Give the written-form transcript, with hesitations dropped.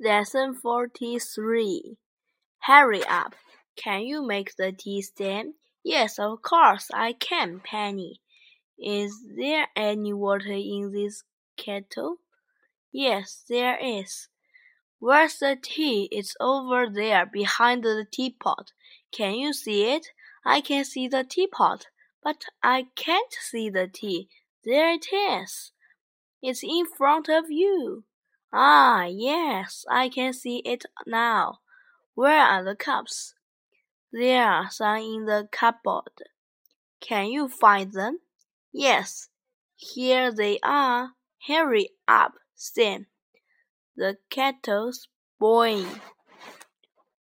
Lesson 43. Hurry up. Can you make the tea stand? Yes, of course I can, Penny. Is there any water in this kettle? Yes, there is. Where's the tea? It's over there, behind the teapot. Can you see it? I can see the teapot, but I can't see the tea. There it is. It's in front of you.Ah, yes, I can see it now. Where are the cups? There are some in the cupboard. Can you find them? Yes, here they are. Hurry up, Sam. The kettle's boiling.